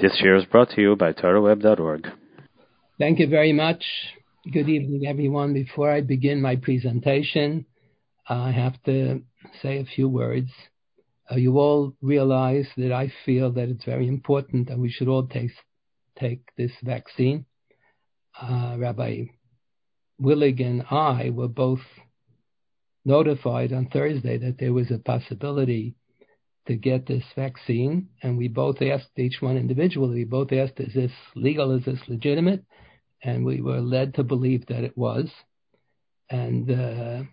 This year is brought to you by torahweb.org. Thank you very much. Good evening, everyone. Before I begin my presentation, I have to say a few words. You all realize that I feel that it's very important that we should all take this vaccine. Rabbi Willig and I were both notified on Thursday that there was a possibility to get this vaccine, and we both asked each one individually, is this legal, is this legitimate? And we were led to believe that it was. And a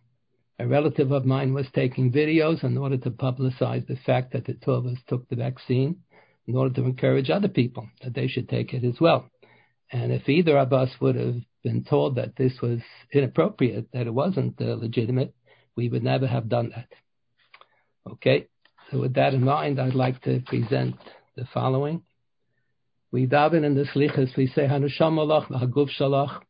relative of mine was taking videos in order to publicize the fact that the two of us took the vaccine, in order to encourage other people that they should take it as well. And if either of us would have been told that this was inappropriate, that it wasn't legitimate, we would never have done that. Okay, so with that in mind, I'd like to present the following. We daven in the slichas, we say, Hanushama Lach, Haguf Shalach.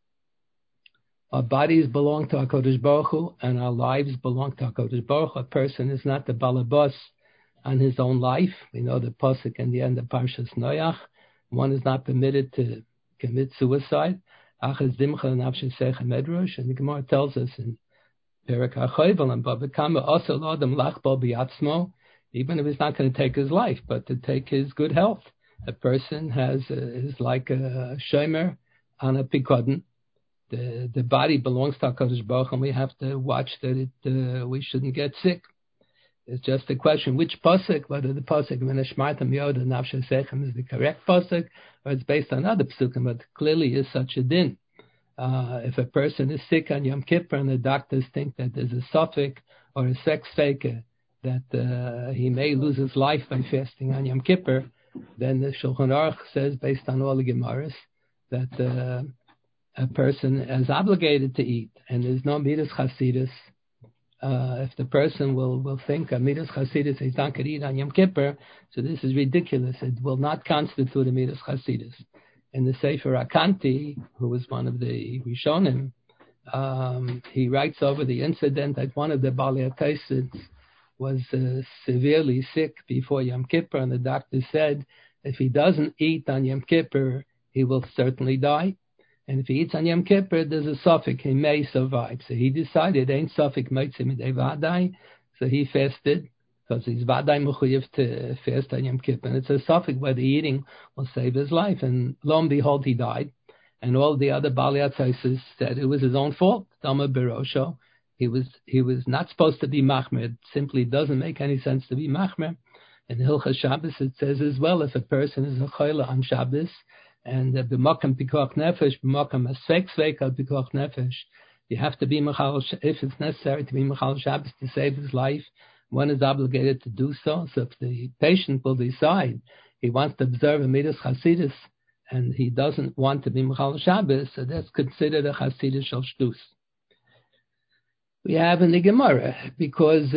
Our bodies belong to HaKadosh Baruch Hu, and our lives belong to HaKadosh Baruch Hu. A person is not the balabas on his own life. We know the pasuk in the end of Parshas Noach. One is not permitted to commit suicide. And the Gemara tells us in Perek HaChovel and Bava Kamma, even if he's not going to take his life, but to take his good health. A person is like a shomer on a pikodin. The body belongs to HaKadosh Baruch Hu, and we have to watch that we shouldn't get sick. It's just a question, which pasuk, whether the pasuk Menashmartam Yoda Nafshei Sechem is the correct pasuk, or it's based on other psukim, but clearly is such a din. If a person is sick on Yom Kippur and the doctors think that there's a suffix or a sex faker, that he may lose his life by fasting on Yom Kippur, then the Shulchan Aruch says, based on all the Gemaras, that a person is obligated to eat, and there's no midas chasidus. If the person will think a midas chasidus, he's not going to eat on Yom Kippur, so this is ridiculous. It will not constitute a midas chasidus. In the Sefer Akanti, who was one of the Rishonim, he writes over the incident that one of the Baalei Tosafos was severely sick before Yom Kippur, and the doctor said, if he doesn't eat on Yom Kippur, he will certainly die. And if he eats on Yom Kippur, there's a suffix, he may survive. So he decided, ain't suffix meitzim midei vadai, so he fasted, because he's vadai mechuyev to fast on Yom Kippur. And it's a suffix whether eating will save his life. And lo and behold, he died. And all the other Baalei Tosafos said it was his own fault. Dama berosho. He was not supposed to be machmer. It simply doesn't make any sense to be machmer. In Hilchas Shabbos, it says as well, if a person is a choila on Shabbos, and b'makam pikoch nefesh, b'makam asfek sveikal pikoch nefesh. You have to be mechal, if it's necessary to be mechal Shabbos to save his life, one is obligated to do so. So if the patient will decide he wants to observe a midas chasidus and he doesn't want to be mechal Shabbos, so that's considered a chasidus shel shtus. We have in the Gemara, because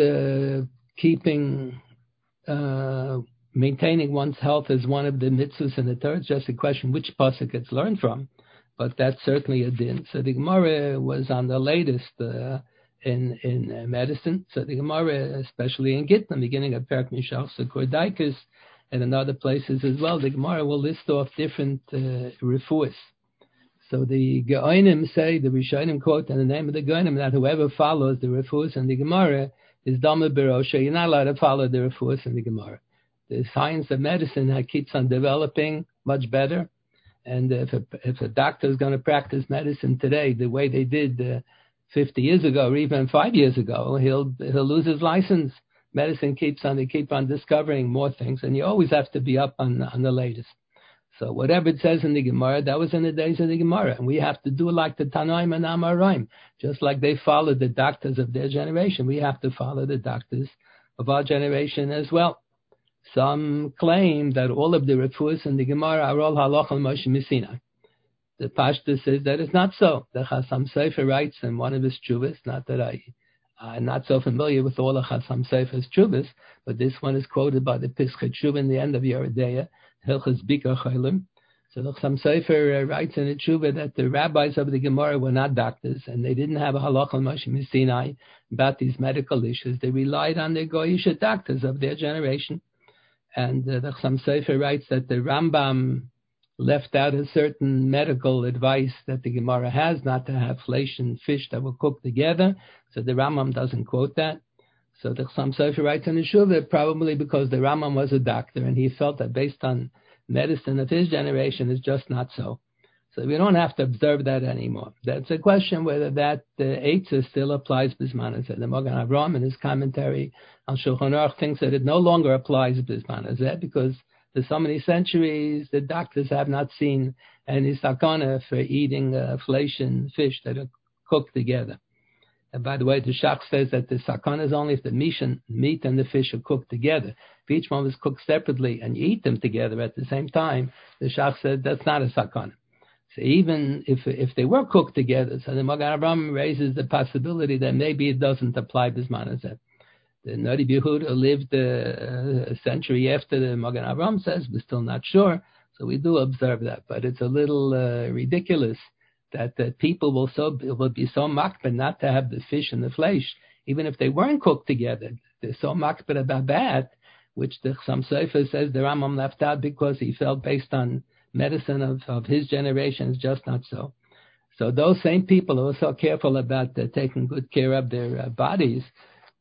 maintaining one's health is one of the mitzvahs in the Torah. It's just a question which pasuk it's learned from, but that's certainly a din. So the Gemara was on the latest in medicine. So the Gemara, especially in Gittin, beginning of Perek Meshulach, Kordaikas, and in other places as well, the Gemara will list off different refuahs. So the Geonim say, the Rishonim quote in the name of the Geonim, that whoever follows the refuahs in the Gemara is Dama Berosha. You're not allowed to follow the refuahs in the Gemara. The science of medicine keeps on developing much better. And if a doctor is going to practice medicine today the way they did 50 years ago or even 5 years ago, he'll lose his license. Medicine keeps on discovering more things, and you always have to be up on the latest. So whatever it says in the Gemara, that was in the days of the Gemara. And we have to do like the Tanoim and Amoraim, just like they followed the doctors of their generation. We have to follow the doctors of our generation as well. Some claim that all of the refuahs in the Gemara are all halachah Moshe Messina. The Pashta says that it's not so. The Chasam Sofer writes in one of his tshuvas, not that I'm not so familiar with all of Chasam Sofer's tshuvas, but this one is quoted by the Pischa Tshuva in the end of Yeridea, Hilchas Bikkur Cholim. So the Chasam Sofer writes in the tshuva that the rabbis of the Gemara were not doctors, and they didn't have a halachah Moshe Messina about these medical issues. They relied on the Goyish doctors of their generation. And the Chasam Sofer writes that the Rambam left out a certain medical advice that the Gemara has, not to have flesh and fish that were cooked together. So the Rambam doesn't quote that. So the Chasam Sofer writes in his shuvah, probably because the Rambam was a doctor and he felt that based on medicine of his generation, is just not so. So we don't have to observe that anymore. That's a question whether that Eitzah still applies Bisman Hazeh. The Magen Avraham in his commentary on Shulchan Aruch thinks that it no longer applies Bisman Hazeh because for so many centuries the doctors have not seen any sakana for eating flesh and fish that are cooked together. And by the way, the Shach says that the sakana is only if the meat and the fish are cooked together. If each one was cooked separately and you eat them together at the same time, the Shach said that's not a sakana. So even if they were cooked together, so the Magen Avraham raises the possibility that maybe it doesn't apply Bisman Hazeh. The Noda B'Yehuda lived a century after the Magen Avraham says, we're still not sure, so we do observe that. But it's a little ridiculous that people will be so makbid not to have the fish and the flesh, even if they weren't cooked together. They're so makbid about that, which the Chasam Sofer says the Rambam left out because he felt based on medicine of his generation is just not so. So those same people who are so careful about taking good care of their bodies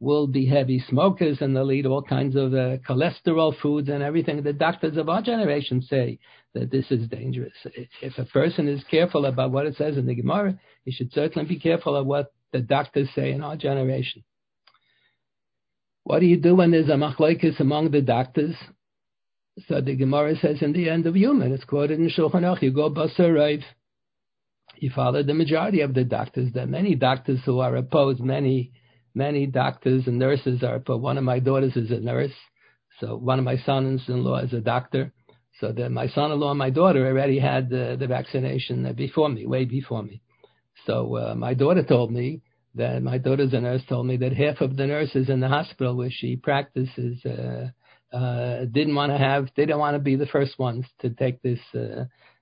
will be heavy smokers, and they'll eat all kinds of cholesterol foods and everything. The doctors of our generation say that this is dangerous. If a person is careful about what it says in the Gemara, he should certainly be careful of what the doctors say in our generation. What do you do when there's a machlokes among the doctors? So the Gemara says in the end of Yuma, it's quoted in Shulchan Aruch, you go basar rov. You follow the majority of the doctors. There are many doctors who are opposed, many doctors and nurses are opposed. One of my daughters is a nurse, so one of my sons-in-law is a doctor. So my son-in-law and my daughter already had the vaccination before me, way before me. So my daughter told me, that my daughter's a nurse, told me that half of the nurses in the hospital where she practices didn't want to be the first ones to take this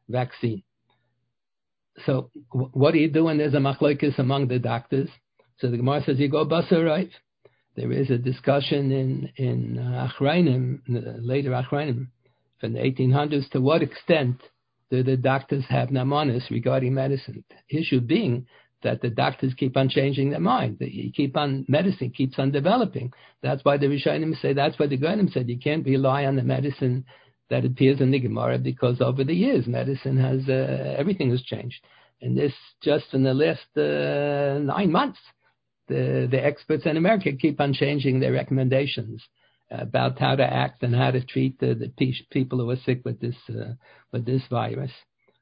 vaccine. So what do you do when there's a machlokes among the doctors? So the Gemara says you go basar rov. There is a discussion in Achrayim, later Achrayim, from the 1800s, to what extent do the doctors have namanas regarding medicine? The issue being that the doctors keep on changing their mind. Medicine keeps on developing. That's why the Rishonim say, that's why the Geonim said, you can't rely on the medicine that appears in the Gemara, because over the years, medicine has, everything has changed. And this, just in the last 9 months, the experts in America keep on changing their recommendations about how to act and how to treat the people who are sick with this virus.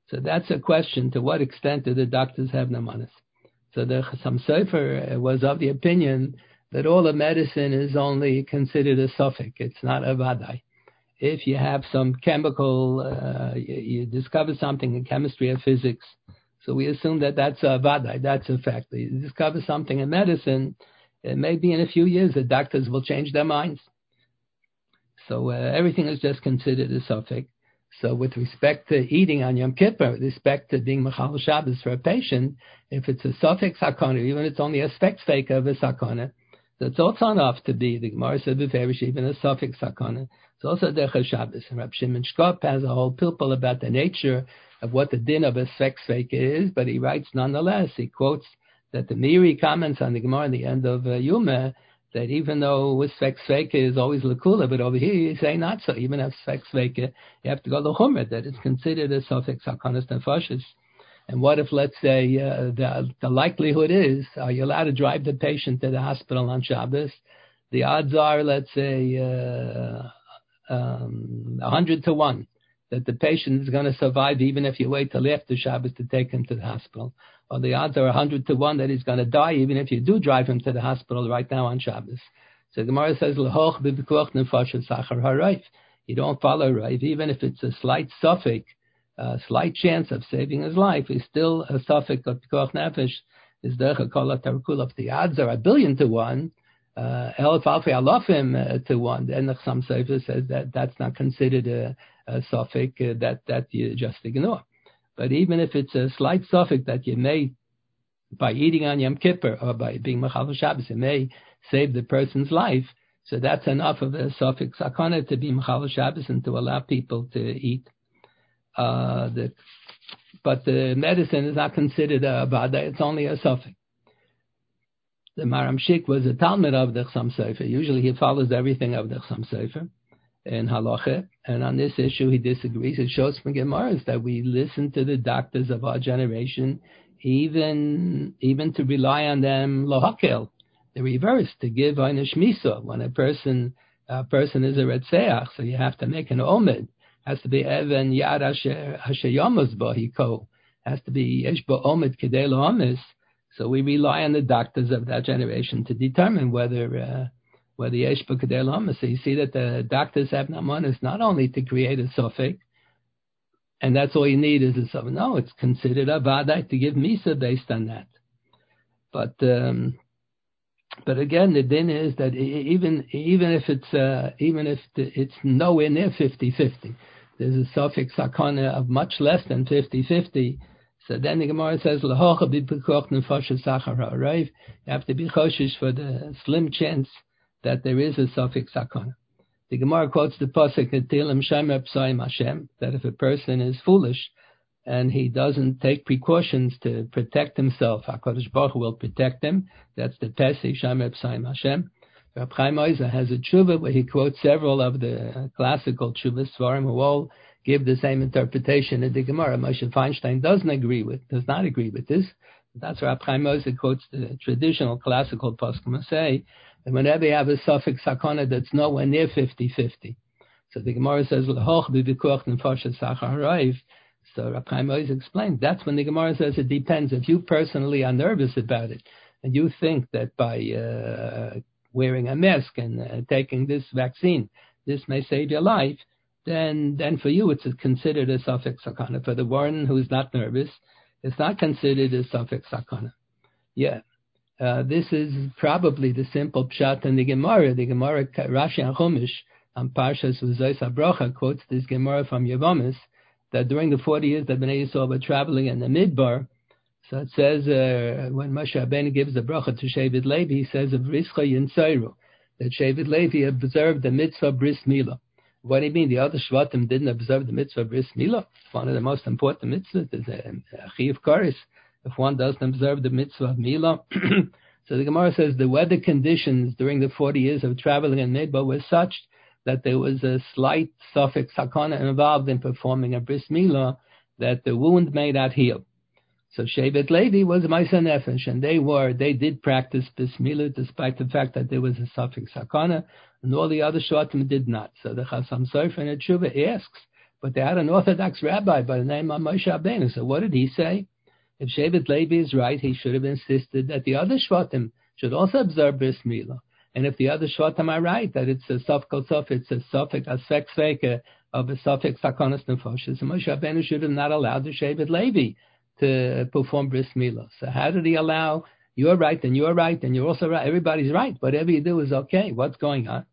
So that's a question, to what extent do the doctors have namanas? So the Chasam Sofer was of the opinion that all of medicine is only considered a suffix. It's not a vadai. If you have some chemical, you discover something in chemistry or physics, so we assume that that's a vadai, that's a fact. You discover something in medicine, maybe in a few years the doctors will change their minds. So everything is just considered a suffix. So with respect to eating on Yom Kippur, with respect to being Mechal Shabbos for a patient, if it's a suffix sakana, even if it's only a speck of a sakana, that's also enough to be, the Gemara said beferish, even a suffix sakana. It's also derech Shabbos. And Rabbi Shimon Shkop has a whole pilpul about the nature of what the din of a speck is, but he writes nonetheless, he quotes that the Miri comments on the Gemara in the end of Yuma, that even though with Svek is always Lakula, but over here you say not so. Even if Svek, you have to go to Hummer, that it's considered a suffix Hakanas Nefashis. And what if, let's say, the likelihood is, are you allowed to drive the patient to the hospital on Shabbos? The odds are, let's say, 100 to 1, that the patient is going to survive even if you wait till after Shabbos to take him to the hospital. Or the odds are 100 to 1 that he's going to die even if you do drive him to the hospital right now on Shabbos. So Gemara says, you don't follow Rav, even if it's a slight suffix, a slight chance of saving his life, is still a suffix of Pikoch Nefesh, is Derech HaKol HaTarkul. If the odds are 1,000,000,000 to 1, Elef Alfi Alofim to 1, then the Chasam Sofer says that that's not considered a suffix, that you just ignore. But even if it's a slight suffix that you may, by eating on Yom Kippur or by being Mechal Shabbos, you may save the person's life, So that's enough of a suffix sakana to be Mechal Shabbos and to allow people to eat. But the medicine is not considered a avada, it's only a suffix. The Maram Shik was a Talmud of the Chasam Sofer. Usually he follows everything of the Chasam Sofer in halacha, and on this issue he disagrees. It shows from Gemara that we listen to the doctors of our generation, even to rely on them lohakel, the reverse, to give einish misa when a person is a retzeach, so you have to make an omed. Has to be even yad hasheyamos bahiko. Has to be yesh ba omed kedei la'omis. So we rely on the doctors of that generation to determine whether yesh ba kedei la'omis. So you see that the doctors have namanis not only to create a sofek, and that's all you need is a sofek. No, it's considered a vadai to give misa based on that. But again, the din is that even if it's nowhere near 50-50, there's a suffix sakana of much less than 50-50. So then the Gemara says, you have to be choshesh for the slim chance that there is a suffix sakana. The Gemara quotes the pasuk that if a person is foolish and he doesn't take precautions to protect himself, Ha-Kadosh Baruch Hu will protect him. That's the Pesach, Shamei B'Sayim Hashem. Reb Chaim Oizer has a tshuva where he quotes several of the classical tshuva svarim who all give the same interpretation of the Gemara. Moshe Feinstein does not agree with this. That's why Reb Chaim Oizer quotes the traditional classical poskim and say that whenever you have a suffix sakana that's nowhere near 50-50. So the Gemara says, L'hoch b'vikoch nefashes sachar roiv. So Reb Chaim always explained, that's when the Gemara says it depends. If you personally are nervous about it, and you think that by wearing a mask and taking this vaccine, this may save your life, then for you it's considered a suffix sakana. For the one who's not nervous, it's not considered a suffix sakana. Yeah. This is probably the simple pshat in the Gemara. The Gemara, Rashi and Chumash, on Parshas V'zos HaBrocha, quotes this Gemara from Yevomis, that during the 40 years that Bnei Yisrael were traveling in the Midbar, so it says when Moshe Rabbeinu gives the bracha to Shevet Levi, he says of Rischa Yinsoru, that Shevet Levi observed the mitzvah Bris Milah. What do you mean? The other Shvatim didn't observe the mitzvah Bris Milah? One of the most important mitzvahs is a Chiyuv Koris. If one doesn't observe the mitzvah of Milah, so the Gemara says the weather conditions during the 40 years of traveling in Midbar were such that there was a slight suffix sakana involved in performing a bris milah, that the wound may not heal. So Shevet Levi was Maisa Nefesh, and they did practice bris milah despite the fact that there was a suffix sakana, and all the other Shvatim did not. So the Chasam Sofer in a tshuva asks, but they had an Orthodox rabbi by the name of Moshe Rabbeinu. So what did he say? If Shevet Levi is right, he should have insisted that the other Shvatim should also observe bris milah. And if the other Shvatim are right, that it's a Sofkal Sof, it's a Sofik Asfek Sveka of a Sofik Sakonis Nefoshes, and Moshe Rabbeinu should have not allowed the Shevet Levi to perform Bris Milah. So how did he allow, you're right, and you're right, and you're also right, everybody's right, whatever you do is okay, what's going on?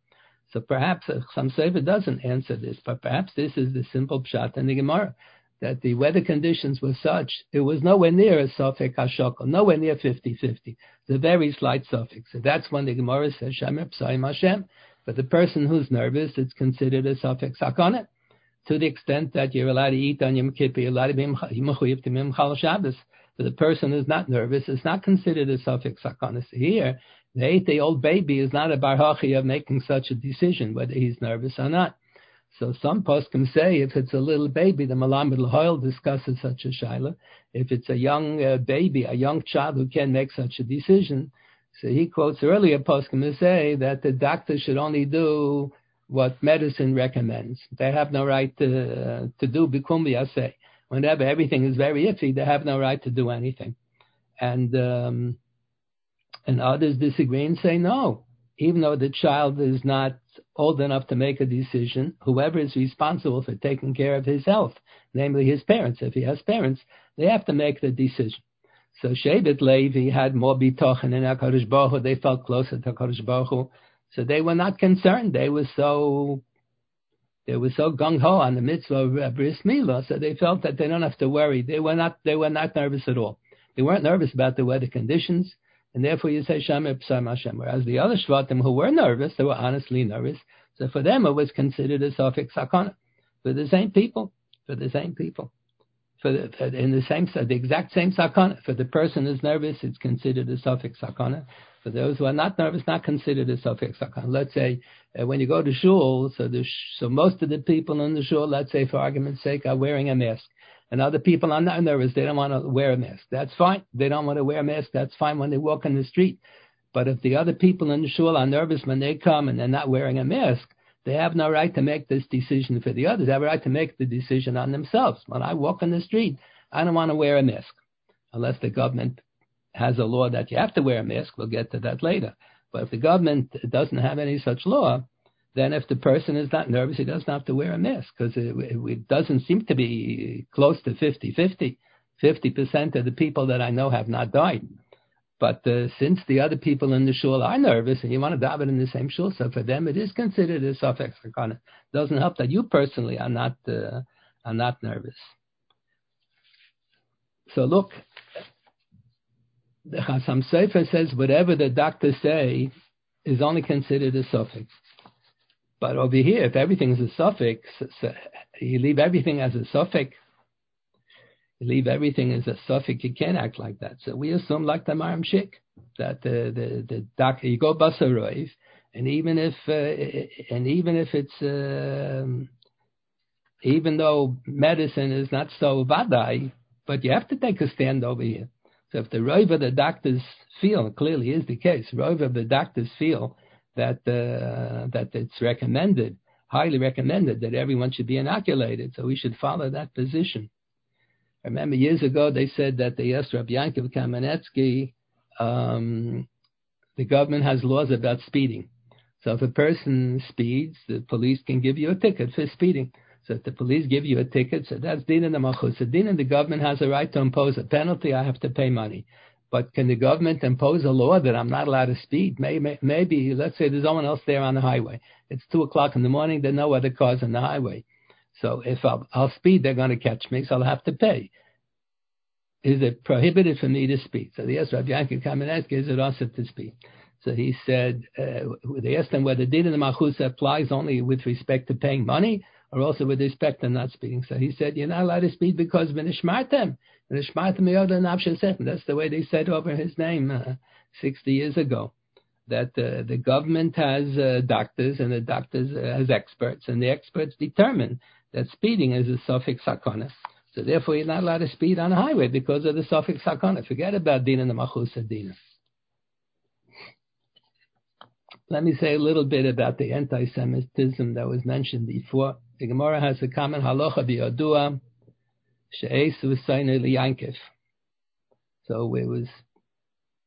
So perhaps Chasam Sofer doesn't answer this, but perhaps this is the simple pshat in the Gemara, that the weather conditions were such, it was nowhere near a suffix hashokal, nowhere near 50-50. The very slight suffix. So that's when the Gemara says, Shamei B'Sayim Hashem. But the person who's nervous, it's considered a suffix sakana, to the extent that you're allowed to eat on Yom Kippur, you're allowed to be mechuyev to Mechal Shabbos. But the person who's not nervous, it's not considered a suffix sakana. So here, the 8-day-old baby is not a bar hachi of making such a decision, whether he's nervous or not. So some poskim say if it's a little baby, the Malamed L'Hoil discusses such a shaila. If it's a young baby, a young child who can make such a decision, so he quotes earlier poskim to say that the doctor should only do what medicine recommends. They have no right to do bikum b'yaseh. Whenever everything is very iffy, they have no right to do anything. And others disagree and say no. Even though the child is not old enough to make a decision, whoever is responsible for taking care of his health, namely his parents, if he has parents, they have to make the decision. So Shevet Levi had more bitochen in HaKadosh Baruch Hu. They felt closer to HaKadosh Baruch Hu, so they were not concerned. They were so gung ho on the mitzvah of Bris Milah, so they felt that they don't have to worry. They were not nervous at all. They weren't nervous about the weather conditions. and therefore you say Shamir B'Sar Hashem. Whereas the other Shvatim who were nervous, they were honestly nervous, so for them it was considered a Safek Sakana. For the same people. The exact same sakana. For the person who's nervous, it's considered a Safek Sakana. For those who are not nervous, not considered a Safek Sakana. Let's say when you go to shul, so most of the people in the shul, let's say for argument's sake, are wearing a mask. And other people are not nervous. They don't want to wear a mask. That's fine. They don't want to wear a mask. That's fine when they walk in the street. But if the other people in the shul are nervous when they come and they're not wearing a mask, they have no right to make this decision for the others. They have a right to make the decision on themselves. When I walk in the street, I don't want to wear a mask. Unless the government has a law that you have to wear a mask. We'll get to that later. But if the government doesn't have any such law, then if the person is not nervous, he doesn't have to wear a mask, because it doesn't seem to be close to 50-50. 50% of the people that I know have not died. But since the other people in the shul are nervous, and you want to daven in the same shul, so for them it is considered a safek sakana. It doesn't help that you personally are not nervous. So look, the Chasam Sofer says whatever the doctors say is only considered a safek. But over here, if everything is a suffix, you leave everything as a suffix. You leave everything as a suffix. You can't act like that. So we assume, like the Maram Shik, that the doctor, you go basaroiv, and even if it's even though medicine is not so vadai, but you have to take a stand over here. So if the roiv of the doctors feel, clearly is the case, roiv of the doctors feel that it's recommended, highly recommended, that everyone should be inoculated. So we should follow that position. I remember years ago they said that they asked Rabbi Akiva Kamenetsky, the government has laws about speeding. So if a person speeds, the police can give you a ticket for speeding. So if the police give you a ticket, so that's din and the machus. So din and the government has a right to impose a penalty. I have to pay money. But can the government impose a law that I'm not allowed to speed? Maybe, let's say there's someone else there on the highway. It's 2:00 in the morning. There are no other cars on the highway. So if I'll speed, they're going to catch me, so I'll have to pay. Is it prohibited for me to speed? So they asked Rabbi Yaakov Kamenetsky, is it also to speed? So he said, they asked him whether Din and the Machus applies only with respect to paying money, or also with respect to not speeding. So he said, you're not allowed to speed because v'nishmartem. That's the way they said over his name 60 years ago, that the government has doctors, and the doctors has experts, and the experts determine that speeding is a safek sakana. So therefore you're not allowed to speed on the highway because of the safek sakana. Forget about din and the machus adina. Let me say a little bit about the anti-Semitism that was mentioned before. The Gemara has a common halacha biyodua, she'esu seinei liyankiv. So it was,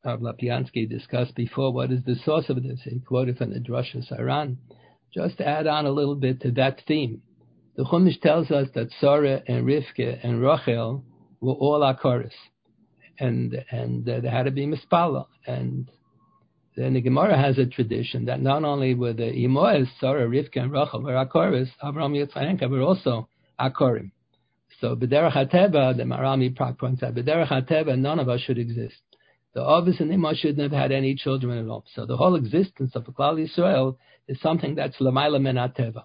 Rav Lapiansky discussed before, what is the source of this? He quoted from the Drasha Saran. Just to add on a little bit to that theme, the Chumash tells us that Sora and Rivka and Rochel were all Akoros, and they had to be mispala. And then the Gemara has a tradition that not only were the Imoes, Sora, Rivka, and Rochel, were Akoros, Avram Yitzchak were also Akorim. So B'derech HaTeva, the Marami Prak points out, B'derech HaTeva, none of us should exist. The Ovis and Imoes shouldn't have had any children at all. So the whole existence of Klal Yisrael is something that's L'mayla Menat Teva.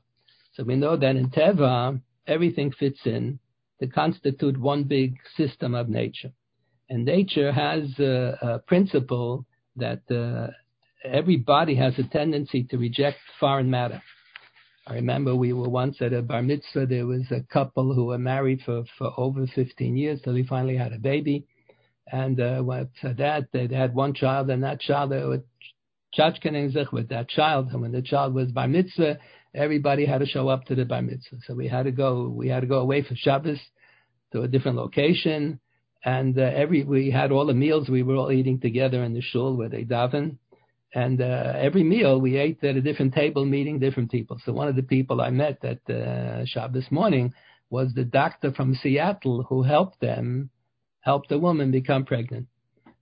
So we know that in Teva, everything fits in to constitute one big system of nature. And nature has a principle that every body has a tendency to reject foreign matter. I remember we were once at a bar mitzvah. There was a couple who were married for over 15 years till they finally had a baby. And after that, they had one child, and that child, they were tchachkening zich with that child. And when the child was bar mitzvah, everybody had to show up to the bar mitzvah. So we had to go away for Shabbos to a different location. And we had all the meals we were all eating together in the shul where they daven. And every meal we ate at a different table, meeting different people. So one of the people I met at Shabbos morning was the doctor from Seattle who helped a woman become pregnant.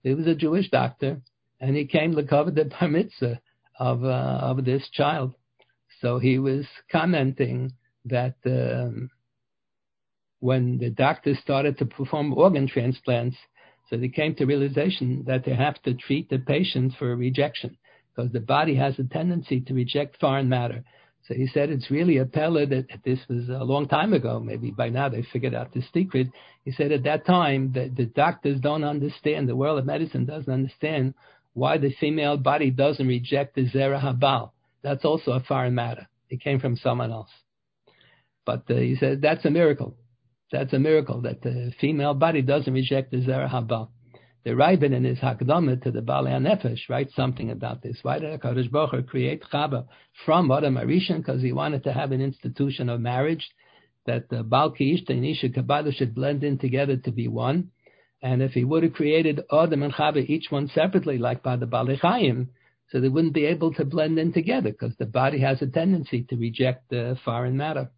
He was a Jewish doctor, and he came to cover the bar mitzvah of this child. So he was commenting that when the doctors started to perform organ transplants, So they came to realization that they have to treat the patient for rejection, because the body has a tendency to reject foreign matter. So he said it's really a pella that this was a long time ago. Maybe by now they figured out the secret. He said at that time that the doctors don't understand, the world of medicine doesn't understand why the female body doesn't reject the Zerahabal. That's also a foreign matter. It came from someone else. But he said that's a miracle. That's a miracle that the female body doesn't reject the Zerahabal. The Rambam in his Hakdama to the Baalei Nefesh writes something about this. Why did HaKadosh Baruch Hu create Chava from Adam Arishan? Because he wanted to have an institution of marriage, that the Baal Kiishta and Isha Kabbalah should blend in together to be one. And if he would have created Adam and Chava, each one separately, like by the Baalei Chaim, so they wouldn't be able to blend in together, because the body has a tendency to reject the foreign matter.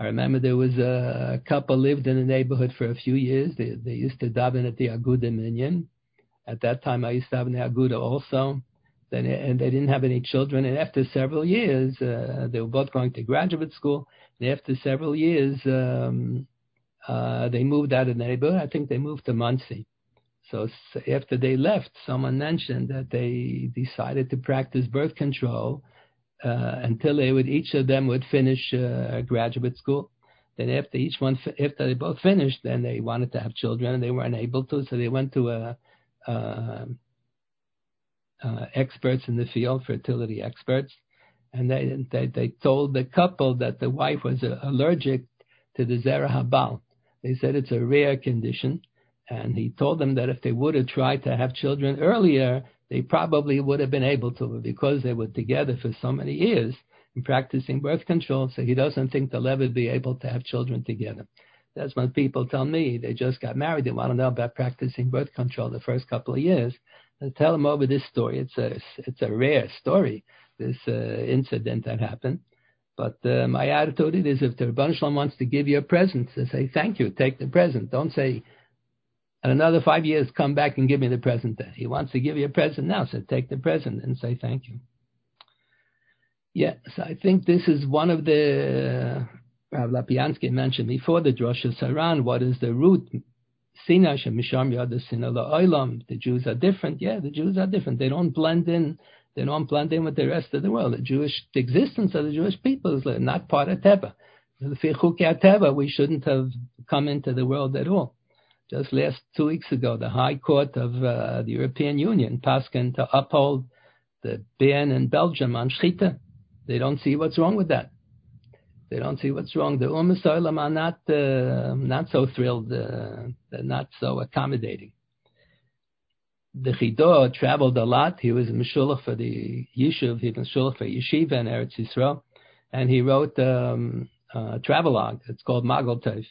I remember there was a couple lived in the neighborhood for a few years. They used to daven at the Aguda Minyan. At that time, I used to daven at the Aguda also. And they didn't have any children. And after several years, they were both going to graduate school. And after several years, they moved out of the neighborhood. I think they moved to Muncie. So after they left, someone mentioned that they decided to practice birth control until they would, each of them would finish graduate school. Then after each one, after they both finished, then they wanted to have children and they weren't able to. So they went to experts in the field, fertility experts, and they told the couple that the wife was allergic to the Zerahabal. They said it's a rare condition, and he told them that if they would have tried to have children earlier, they probably would have been able to, but because they were together for so many years and practicing birth control, so he doesn't think they'll ever be able to have children together. That's when people tell me they just got married, they want to know about practicing birth control the first couple of years. I tell them over this story. It's a rare story, this incident that happened. But my attitude is, if the Rebbeinu Shalom wants to give you a present, to say thank you, take the present. Don't say, in another 5 years, come back and give me the present then. He wants to give you a present now, so take the present and say thank you. Yeah, so I think this is one of the, Rav Lapiansky mentioned before, the Drosha Saran, what is the root? Sinash and Misham Yada Sina La'olam. The Jews are different. Yeah, the Jews are different. They don't blend in. They don't blend in with the rest of the world. The existence of the Jewish people is not part of Teva. We shouldn't have come into the world at all. Just last 2 weeks ago, the High Court of the European Union paskened to uphold the ban in Belgium on Shechita. They don't see what's wrong with that. They don't see what's wrong. The Ummah Solam are not so thrilled. They're not so accommodating. The Chidor traveled a lot. He was a Meshulach for the Yeshiv. He was Meshulach for Yeshiva in Eretz Yisrael. And he wrote a travelogue. It's called Magal Tov.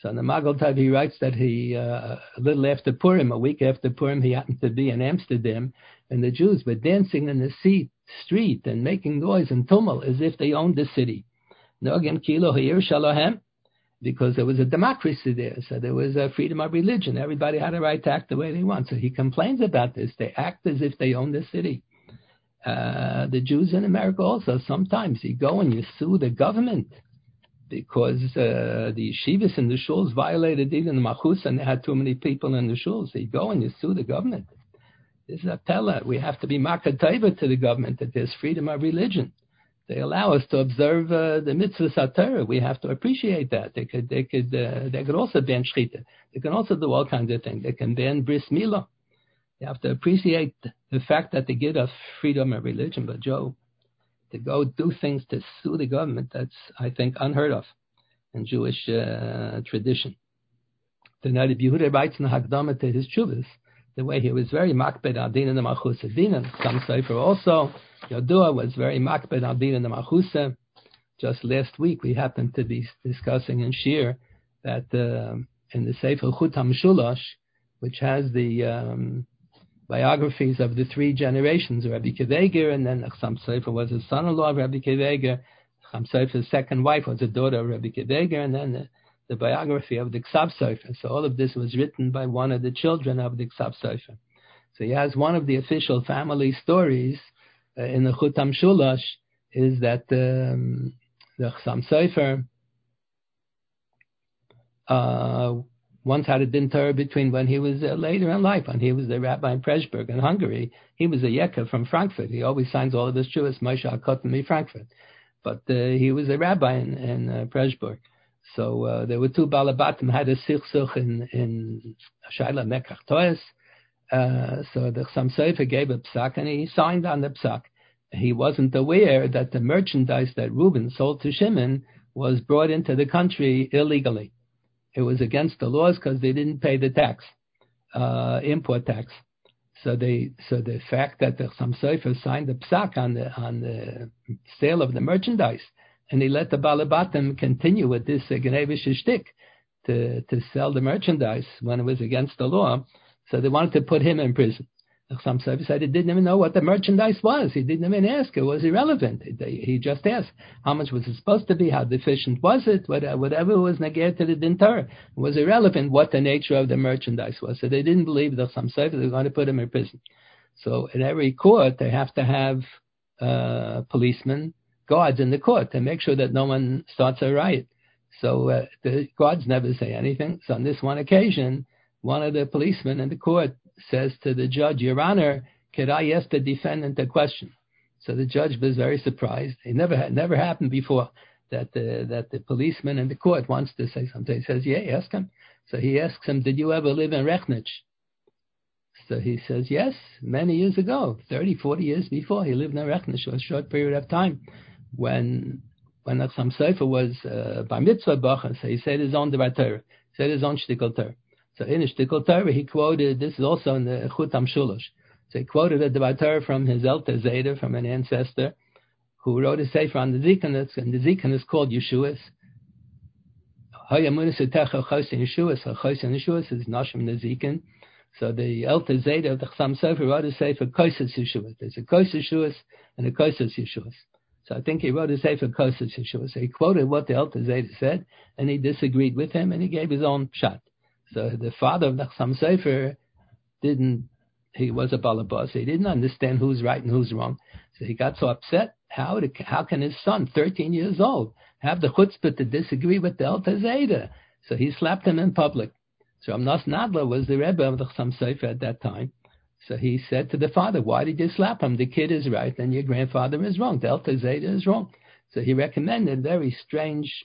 So in the Magal Tov, he writes that he, a little after Purim, a week after Purim, he happened to be in Amsterdam, and the Jews were dancing in the street and making noise and tumult as if they owned the city. Because there was a democracy there, so there was a freedom of religion. Everybody had a right to act the way they want. So he complains about this. They act as if they own the city. The Jews in America also, sometimes you go and you sue the government, because the yeshivas and the shuls violated even the machus, and they had too many people in the shuls. So you go and you sue the government. This is a pella. We have to be makateva to the government that there's freedom of religion. They allow us to observe the mitzvahs of Torah. We have to appreciate that. They could also ban shechita. They can also do all kinds of things. They can ban bris milah. You have to appreciate the fact that they give us freedom of religion. But Joe, to go do things to sue the government, that's, I think, unheard of in Jewish tradition. The Noda B'Yehuda writes in the Hakdama to his Tshuvas, the way he was very makbed al-din and the Machusa Dinim. Chasam Sofer also, Yodua was very makbed al-din and the Machusa. Just last week, we happened to be discussing in Shir that in the Sefer Chut HaMeshulash, which has the biographies of the three generations, Rabbi Akiva Eiger, and then Chasam Sofer was his son-in-law of Rabbi Akiva Eiger. Chasam Sofer's second wife was a daughter of Rabbi Akiva Eiger, and then the biography of the Ksav Sofer. So all of this was written by one of the children of the Ksav Sofer. So he has one of the official family stories in the Chut HaMeshulash is that the Chasam Sofer Once had it been Torah between when he was later in life, when he was the rabbi in Pressburg in Hungary. He was a Yekka from Frankfurt. He always signs all of his Jewish Meshulach Kotmi Frankfurt. But he was a rabbi in Pressburg. So there were two Balabatim had a Sichsuch in Shaila Mekach Toes. So the Chasam Sofer gave a psak and he signed on the psak. He wasn't aware that the merchandise that Reuben sold to Shimon was brought into the country illegally. It was against the laws because they didn't pay the tax, import tax. So the fact that the Chasam Sofer signed the psak on the sale of the merchandise, and he let the Balabatim continue with this Gnevish shtick to sell the merchandise when it was against the law. So they wanted to put him in prison. The Chasam Sofer said he didn't even know what the merchandise was. He didn't even ask. It was irrelevant. He just asked how much was it supposed to be, how deficient was it, whatever was negated to the Din Torah. It was irrelevant what the nature of the merchandise was. So they didn't believe the Chasam Sofer. They were going to put him in prison. So in every court, they have to have policemen, guards in the court to make sure that no one starts a riot. So the guards never say anything. So on this one occasion, one of the policemen in the court says to the judge, "Your Honor, could I ask the defendant a question?" So the judge was very surprised. It never happened before that the policeman in the court wants to say something. He says, "Yeah, ask him." So he asks him, "Did you ever live in Rechnitz?" So he says, "Yes, many years ago, 30, 40 years before, he lived in Rechnitz for a short period of time." When the Chasam Sofer was bar mitzvah bacher, so he said his own Devar Torah, said his own shtickl Torah. So in his shtickl Torah, he quoted, this is also in the Chut HaMeshulash, so he quoted a Devar Torah from his elder Zeder, from an ancestor, who wrote a sefer on the Zikanis, and the Zikanis called Yeshuas. Yeshuas is Nashim Nezikin. So the elder Zeder of the Chasam Sofer wrote a sefer, Koisus Yeshuas. There's a Koisus Yeshuas and a Koisus Yeshuas. So I think he wrote a sefer Kosus Yeshua. So he quoted what the Alter Zayda said, and he disagreed with him, and he gave his own pshat. So the father of the Chasam Sofer he was a balabas. He didn't understand who's right and who's wrong. So he got so upset. How can his son, 13 years old, have the chutzpah to disagree with the Alter Zayda? So he slapped him in public. So Reb Nosson Adler was the Rebbe of the Chasam Sofer at that time. So he said to the father, "Why did you slap him? The kid is right, and your grandfather is wrong. Delta Zeta is wrong." So he recommended a very strange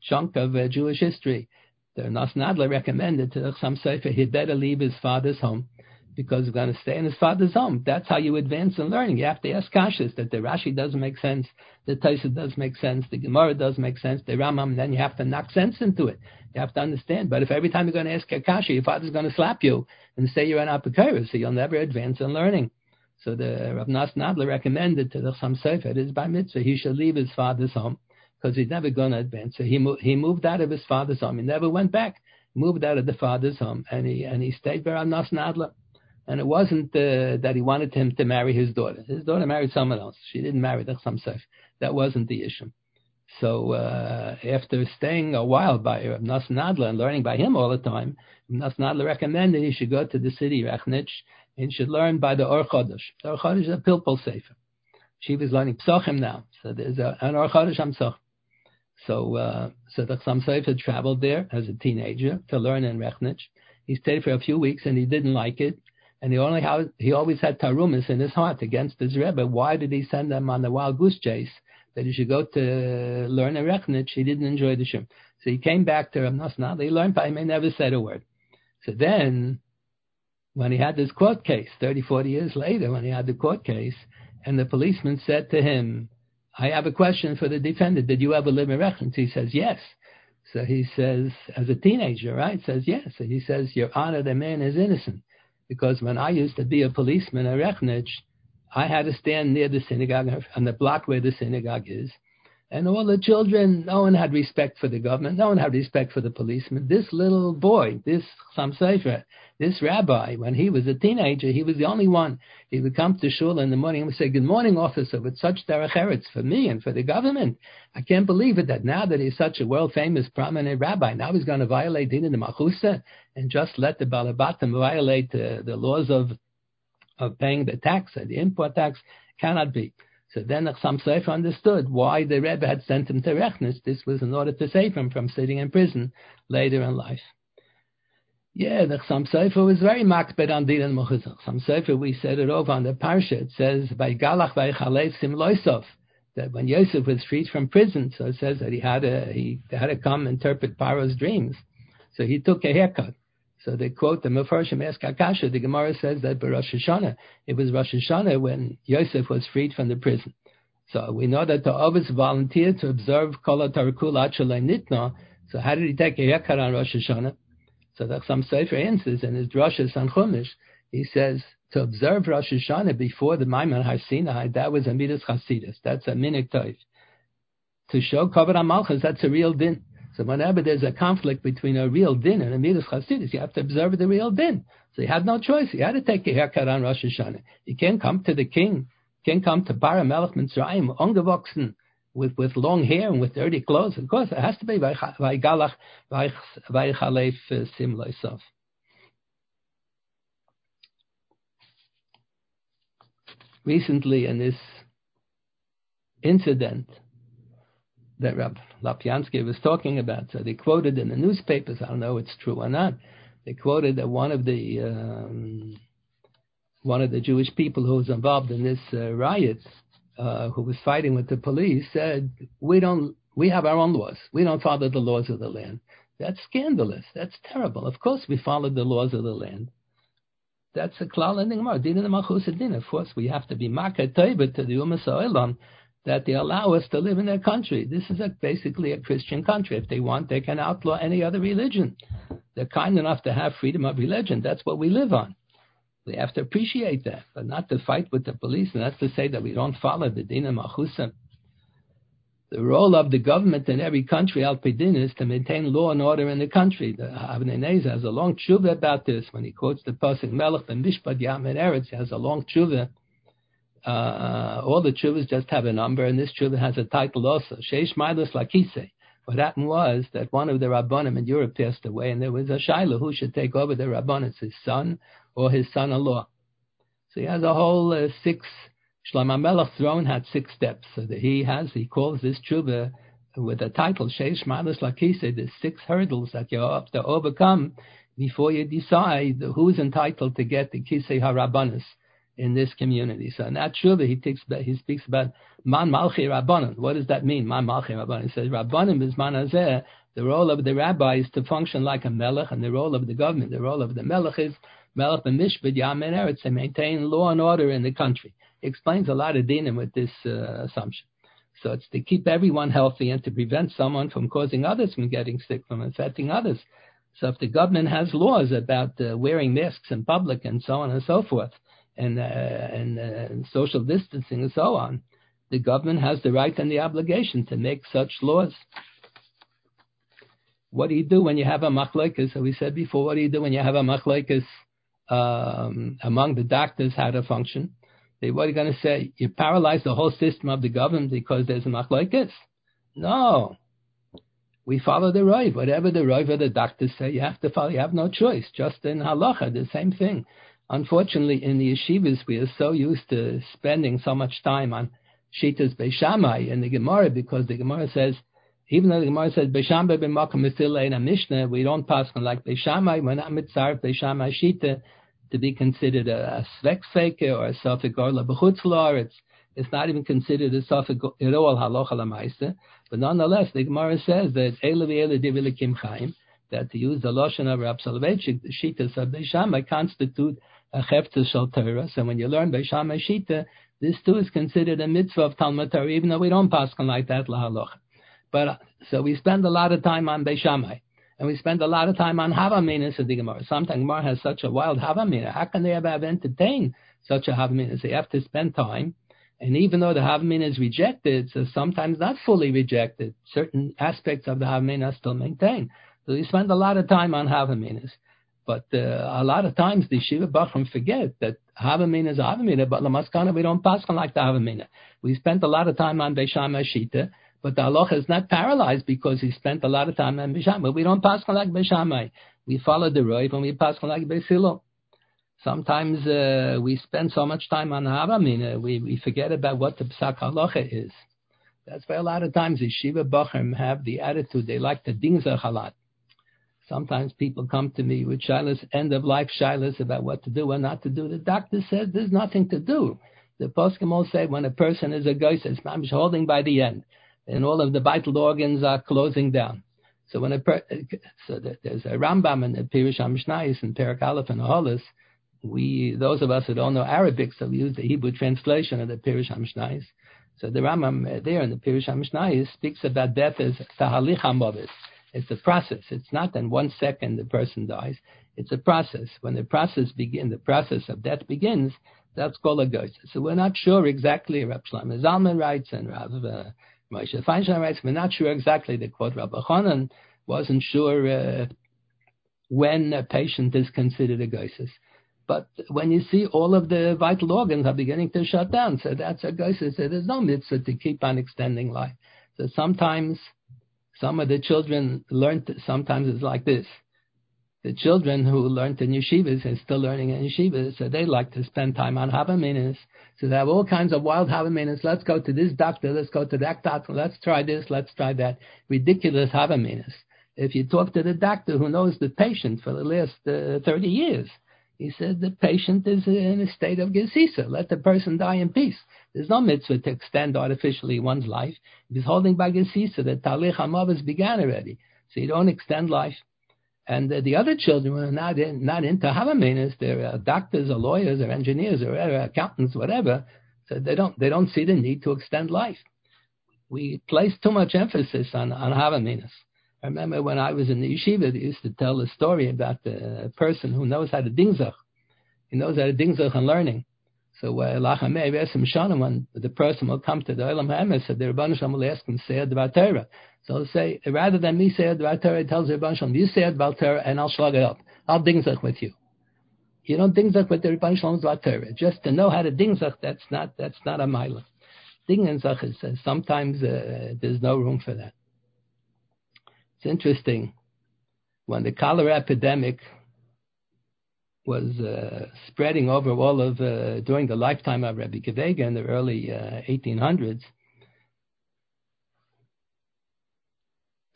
chunk of Jewish history. The Nosson Adler recommended to the Chasam Sofer, he'd better leave his father's home, because we're going to stay in his father's home. That's how you advance in learning. You have to ask kashas, that the Rashi doesn't make sense, the Tosafos doesn't make sense, the Gemara doesn't make sense, the Rambam, then you have to knock sense into it. You have to understand. But if every time you're going to ask a kasha, your father's going to slap you and say you're an apikara, so you'll never advance in learning. So the Reb Nosson Adler recommended to the Chasam Sofer at his bar mitzvah, he should leave his father's home, because he's never going to advance. So he moved out of his father's home. He never went back. Moved out of the father's home, and he stayed by Reb Nosson Adler. And it wasn't that he wanted him to marry his daughter. His daughter married someone else. She didn't marry the Chasam Sofer. That wasn't the issue. So after staying a while by Reb Nosson Adler and learning by him all the time, Reb Nosson Adler recommended he should go to the city Rechnitz and should learn by the Or Chodesh. The Or Chodesh is a Pilpul Sefer. She was learning Psochim now. So there's an Or Chodesh Am Psochim. So the Chasam Sofer traveled there as a teenager to learn in Rechnitz. He stayed for a few weeks and he didn't like it. And he always had tarumas in his heart against his Rebbe. Why did he send them on the wild goose chase? That he should go to learn a Rechnitz. He didn't enjoy the Shem. So he came back to Reb Nosson Adler. He learned by him. He never said a word. So then, when he had this court case, 30, 40 years later, when he had the court case, and the policeman said to him, "I have a question for the defendant. Did you ever live in Rechnitz?" He says, "Yes." So he says, as a teenager, right? Says, "Yes." And he says, "Your Honor, the man is innocent. Because when I used to be a policeman at Rechnitz, I had to stand near the synagogue, on the block where the synagogue is. And all the children, no one had respect for the government. No one had respect for the policeman. This little boy, this Chasam Sofer, this rabbi, when he was a teenager, he was the only one. He would come to shul in the morning and say, 'Good morning, officer,' with such derech eretz for me and for the government. I can't believe it that now that he's such a world-famous, prominent rabbi, now he's going to violate Dinah the Machusa and just let the Balabatim violate the laws of paying the tax, the import tax. Cannot be." So then the Chasam Sofer understood why the Rebbe had sent him to Rechnitz. This was in order to save him from sitting in prison later in life. Yeah, the Chasam Sofer was very makbed on Din and Mechuzah. Chasam Sofer, we said it over on the Parsha. It says, "Vaygalach vaychalev sim loisov," that when Yosef was freed from prison, so it says that he had to come interpret Paro's dreams. So he took a haircut. So they quote the Mefarshim ask Akasha. The Gemara says that it was Rosh Hashanah when Yosef was freed from the prison. So we know that the Ovis volunteered to observe Kol HaTarkul Ad Shelei Nitna. So how did he take a haircut on Rosh Hashanah? So the Chasam Sofer answers in his drashas on Chumash. He says to observe Rosh Hashanah before the Maimon Har Sinai, that was Amidas Chasidus. That's a Minik Toif. To show Kavod HaMalchus, that's a real din. So whenever there's a conflict between a real din and Amidas Chasidus, you have to observe the real din. So he had no choice. He had to take a haircut on Rosh Hashanah. He can't come to the king. He can't come to Bara Melech Mitzrayim, ungewachsen, with long hair and with dirty clothes. Of course, it has to be Vaygalach Vaychalef Sim Loisov. Recently, in this incident that Rab Lapiansky was talking about, so they quoted in the newspapers, I don't know if it's true or not, they quoted that one of the Jewish people who was involved in this riot, who was fighting with the police, said, "We have our own laws. We don't follow the laws of the land." That's scandalous. That's terrible. Of course, we follow the laws of the land. That's a klal in the Gemara. Din u'malchus din. Of course, we have to be makar teiva to the umas ha'olam that they allow us to live in their country. This is basically a Christian country. If they want, they can outlaw any other religion. They're kind enough to have freedom of religion. That's what we live on. We have to appreciate that, but not to fight with the police, and that's to say that we don't follow the din u'malchus. The role of the government in every country, al-pidin, is to maintain law and order in the country. The Avnei Neza has a long tshuva about this. When he quotes the pasuk Melech ben Mishpat Yam in Eretz, he has a long tshuva. All the tshuvas just have a number, and this tshuva has a title also. Sheish Mailos Lakise. What happened was that one of the Rabbanim in Europe passed away, and there was a Shiloh who should take over the Rabbanim, his son or his son-in-law. So he has a whole six... Shlomo HaMelech's throne had six steps. So that he calls this tshuva with a title, Sheish Ma'alos Lakise, the six hurdles that you have to overcome before you decide who's entitled to get the Kisei HaRabbanos in this community. So in that tshuva, he speaks about Man Malchi Rabbanon. What does that mean, Man Malchi Rabbanon? He says, Rabbanon is Man Azeh. The role of the rabbi is to function like a melech, and the role of the government, the role of the melech is Melech B'mishpat Yam in Eretz, to maintain law and order in the country. Explains a lot of dinim with this assumption. So it's to keep everyone healthy and to prevent someone from causing others from getting sick, from infecting others. So if the government has laws about wearing masks in public and so on and so forth, and social distancing and so on, the government has the right and the obligation to make such laws. What do you do when you have a machlokes? So we said before, what do you do when you have a machlokes among the doctors how to function? What are you going to say? You paralyze the whole system of the government because there's a mach like this? No. We follow the rov. Whatever the rov or the doctors say, you have to follow. You have no choice. Just in halacha, the same thing. Unfortunately, in the yeshivas, we are so used to spending so much time on Shitas Beishamai and the Gemara, because the Gemara says, even though the Gemara says, Beishamai b'makom mitzilei in a Mishnah, we don't pass on like Beishamai, we're not mitzaref Beishamai Shita, to be considered a svekseker or a safek orla b'chutzlar. It's not even considered a safek at all, halacha l'maisa. But nonetheless, the Gemara says that Eila v'Eila divrei l'kim chaim, that to use the lashon of Rab Soloveitchik, the shitas of Beis Shammai constitute a hefta shel Torah. So when you learn Beis Shammai shita, this too is considered a mitzvah of Talmud Torah, even though we don't pasken like that l'halacha. But so we spend a lot of time on Beis Shammai. And we spend a lot of time on Havaminas of the Gemara. Sometimes Gemara has such a wild Havamina. How can they ever have entertained such a Havaminas? They have to spend time. And even though the Havamina is rejected, so sometimes not fully rejected, certain aspects of the Havamina are still maintained. So we spend a lot of time on Havaminas. But a lot of times the Shiva Bachram forget that Havamina is a Havamina, but Lamaskana, we don't pass on like the Havamina. We spent a lot of time on Beis Shammai Shita. But the halacha is not paralyzed because he spent a lot of time on Beis Shammai. We don't pass like Beis Shammai. We follow the rov and we pass like Beis Hillel. Sometimes we spend so much time on Havamina, we forget about what the psak halacha is. That's why a lot of times the Shiva Bachrim have the attitude they like to dingzer halat. Sometimes people come to me with shilas, end-of-life shilas about what to do and not to do. The doctor says there's nothing to do. The poskim all say when a person is a geis, I'm holding by the end, and all of the vital organs are closing down. So when there's a Rambam and a Pirush HaMishnayos and Perek Aleph and Aholus, those of us who don't know Arabic, so we use the Hebrew translation of the Pirush HaMishnayos. So the Rambam there in the Pirush HaMishnayos speaks about death as tahalich hamovis. It's a process. It's not in 1 second the person dies. It's a process. When the process of death begins, that's called a geisa. So we're not sure exactly. Rav Shlomo Zalman writes and Rav Moshe Feinstein writes. We're not sure exactly. The quote Rav Hachanan wasn't sure when a patient is considered a geisa. But when you see all of the vital organs are beginning to shut down, so that's a geisa. So there's no mitzvah to keep on extending life. So sometimes. Some of the children sometimes it's like this. The children who learned in yeshivas and still learning in yeshivas, so they like to spend time on havaminas. So they have all kinds of wild havaminas. Let's go to this doctor. Let's go to that doctor. Let's try this. Let's try that. Ridiculous havaminas. If you talk to the doctor who knows the patient for the last 30 years, he says the patient is in a state of gesisa. Let the person die in peace. There's no mitzvah to extend artificially one's life. If he's holding by gesisa, the talich hamavos began already. So you don't extend life. And the other children who are not into havaminas, they're doctors or lawyers or engineers or whatever, accountants, whatever. So they don't see the need to extend life. We place too much emphasis on havaminas. I remember when I was in the yeshiva, they used to tell a story about the person who knows how to dingzach. He knows how to dingzach and learning. So when the person will come to the Olam HaEmes, the Rebbeinu Shalom will ask him, Seir Dvar Torah. So he'll say, rather than me Seir Dvar Torah, he tells the Rebbeinu Shalom, you Seir Dvar Torah and I'll shlag it up. I'll dingzach with you. You don't dingzach with the Rebbeinu Shalom Dvar Torah. Just to know how to dingzach, that's not a milah. Dingzach is sometimes there's no room for that. It's interesting, when the cholera epidemic was spreading over all of, during the lifetime of Rabbi Akiva Eiger in the early 1800s,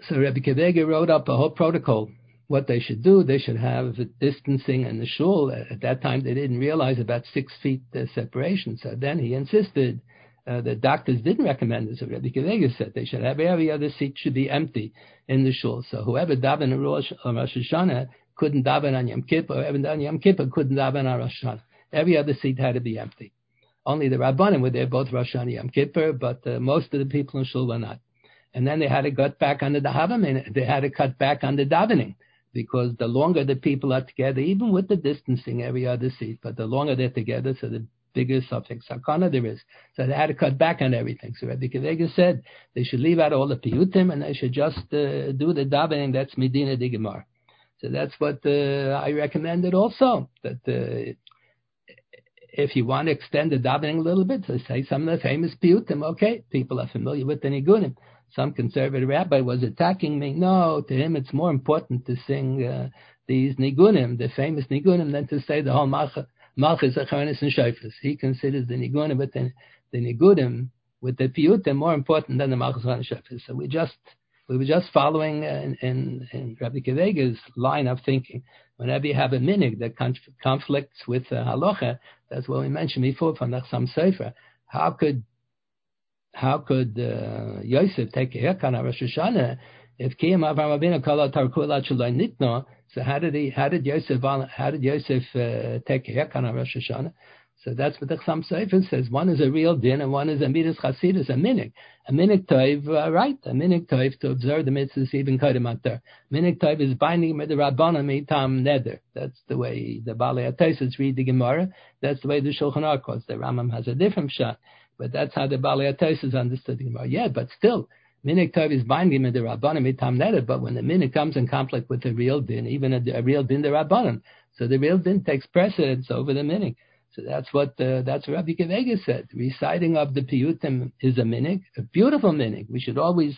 so Rabbi Akiva Eiger wrote up a whole protocol, what they should do. They should have distancing in the shul. At that time, they didn't realize about 6 feet separation, so then he insisted. The doctors didn't recommend this. Rabbi Akiva Eiger said they should have every other seat should be empty in the shul. So whoever davened on Rosh Hashanah couldn't daven on Yom Kippur, or whoever davened on Yom Kippur couldn't daven on Rosh Hashanah. Every other seat had to be empty. Only the Rabbanim were there, both Rosh Hashanah and Yom Kippur, but most of the people in shul were not. And then they had to cut back on the davening. They had to cut back on the davening because the longer the people are together, even with the distancing, every other seat, but the longer they're together, so the bigger suffix sakana there is. So they had to cut back on everything. So Rabbi Akiva Eiger said they should leave out all the piyutim and they should just do the davening. That's Medina di Gemara. So that's what I recommended also. That if you want to extend the davening a little bit, so say some of the famous piyutim. Okay, people are familiar with the nigunim. Some conservative rabbi was attacking me. No, to him it's more important to sing these nigunim, the famous nigunim, than to say the whole macha. Malchus, Achernis, and Shofars. He considers the nigunim, but the nigunim with the piyutim more important than the Malchus, Achernis, and Shofars. So we were just following in Rabbi Akiva Eiger's line of thinking. Whenever you have a minig that conflicts with halacha, that's what we mentioned before from the Chasam Sofer. How could Yosef take a haircut on Rosh Hashanah if Kiyam Avraham Avinu Kol HaTorah Ad Shelo Nitna? So how did Yosef take haircut on Rosh Hashanah? So that's what the Chasam Sofer says. One is a real din and one is a midas chasidus, a minik toiv, right? A minik toiv to observe the mitzvahs even kodem haTorah. Minik toiv is binding with the rabbanim itam neder. That's the way the Baalei Tosafos read the Gemara. That's the way the Shulchan Aruch quotes. The Rambam has a different shot, but that's how the Baalei Tosafos understood the Gemara. Yeah, but still. Minik Tov is binding him in the Rabbanim itam neder, but when the Minik comes in conflict with the real din, even a real din, the Rabbanim. So the real din takes precedence over the Minik. So that's what Rabbi Akiva Eiger said. Reciting of the Piyutim is a Minik, a beautiful Minik. We should always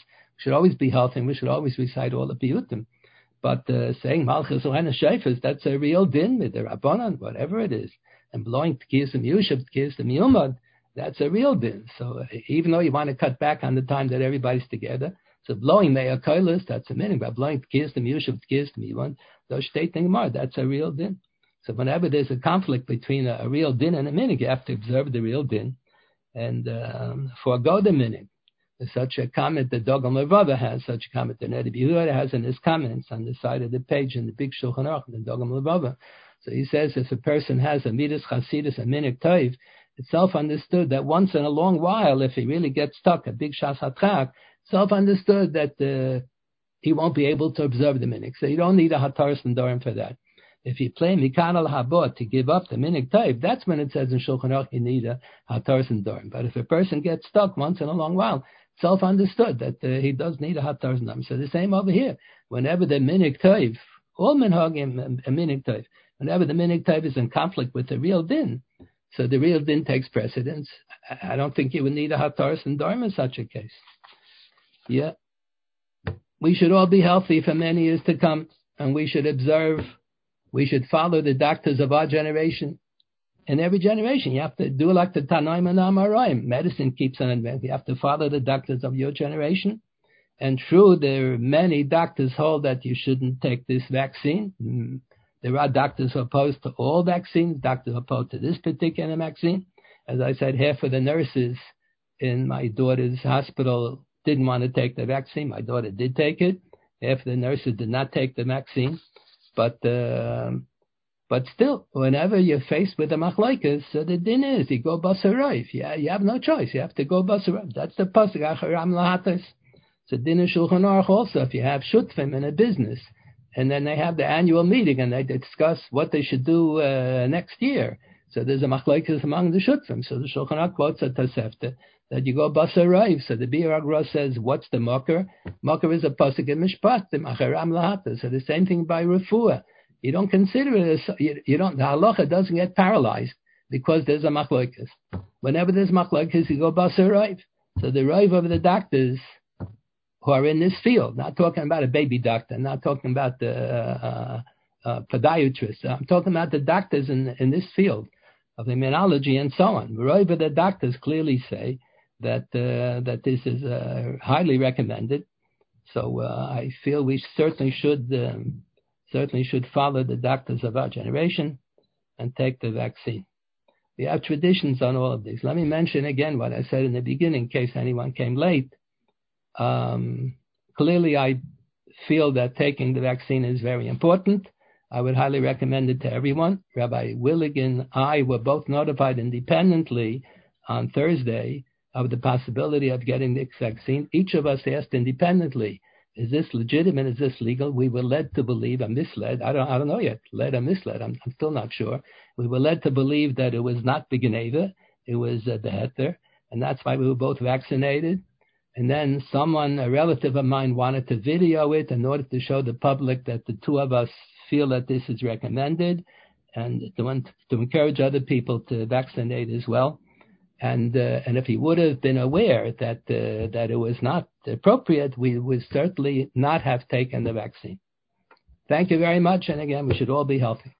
be healthy and we should always recite all the Piyutim. But saying Malchus Ohen HaShofers, that's a real din with the Rabbanim, whatever it is. And blowing Tkiyas Yushav, Tkiyas Yumad, that's a real din. So even though you want to cut back on the time that everybody's together, So blowing me'akolis, that's the meaning. By blowing t'kistim, yushav t'kistim, yivan, those state thing more, that's a real din. So whenever there's a conflict between a real din and a minig, you have to observe the real din and forego the minig. There's such a comment that Dogon Levava has, such a comment that Noda B'Yehuda has in his comments on the side of the page in the big Shulchan Aruch, the Dogon Levava. So he says, if a person has a midas chasidus, a minig toiv, it's self-understood that once in a long while, if he really gets stuck, a big shas hatrak, self-understood that he won't be able to observe the minig. So you don't need a hataras and dorim for that. If you play mikan al habot to give up the minig type, that's when it says in Shulchan Aruch you need a hataras and dorim. But if a person gets stuck once in a long while, self-understood that he does need a hataras and dorim. So the same over here. Whenever the minig type, all minhagim a minig type, whenever the minig type is in conflict with the real din, so the real din takes precedence. I don't think you would need a hataras and dorim in such a case. Yeah, we should all be healthy for many years to come, and we should observe, we should follow the doctors of our generation. In every generation, you have to do like the Tanoim and Amaroim. Medicine keeps on advancing. You have to follow the doctors of your generation. And true, there are many doctors hold that you shouldn't take this vaccine. There are doctors opposed to all vaccines, doctors opposed to this particular vaccine. As I said, half of the nurses in my daughter's hospital didn't want to take the vaccine. My daughter did take it. Half the nurses did not take the vaccine. But still, whenever you're faced with the machlokes, so the din is, you go basarayv. Yeah, you have no choice. You have to go basarayv. That's the pasuk. Acharam lahatas. So din of Shulchan Aruch also, if you have shutfim in a business, and then they have the annual meeting and they discuss what they should do next year. So there's a machlokes among the shutfim. So the Shulchan Aruch quotes a Tosefta that you go basarayv. So the Biur HaGros says, what's the mocker? Mocker is a pasuk in mishpatim, acharam lahata. So the same thing by refuah. You don't consider it as, the halacha doesn't get paralyzed because there's a machlokes. Whenever there's machlokes, you go basarayv. So the raiv of the doctors who are in this field, not talking about a baby doctor, not talking about the podiatrist, I'm talking about the doctors in this field of immunology and so on. The raiv of the doctors clearly say that this is highly recommended. So I feel we certainly should follow the doctors of our generation and take the vaccine. We have traditions on all of these. Let me mention again what I said in the beginning, in case anyone came late. Clearly, I feel that taking the vaccine is very important. I would highly recommend it to everyone. Rabbi Willig and I were both notified independently on Thursday of the possibility of getting the vaccine. Each of us asked independently, is this legitimate? Is this legal? We were led to believe, or misled, I don't know yet, led or misled, I'm still not sure. We were led to believe that it was not the Geneva, it was the Heter, and that's why we were both vaccinated. And then someone, a relative of mine, wanted to video it in order to show the public that the two of us feel that this is recommended and to encourage other people to vaccinate as well. And if he would have been aware that it was not appropriate, we would certainly not have taken the vaccine. Thank you very much. And again, we should all be healthy.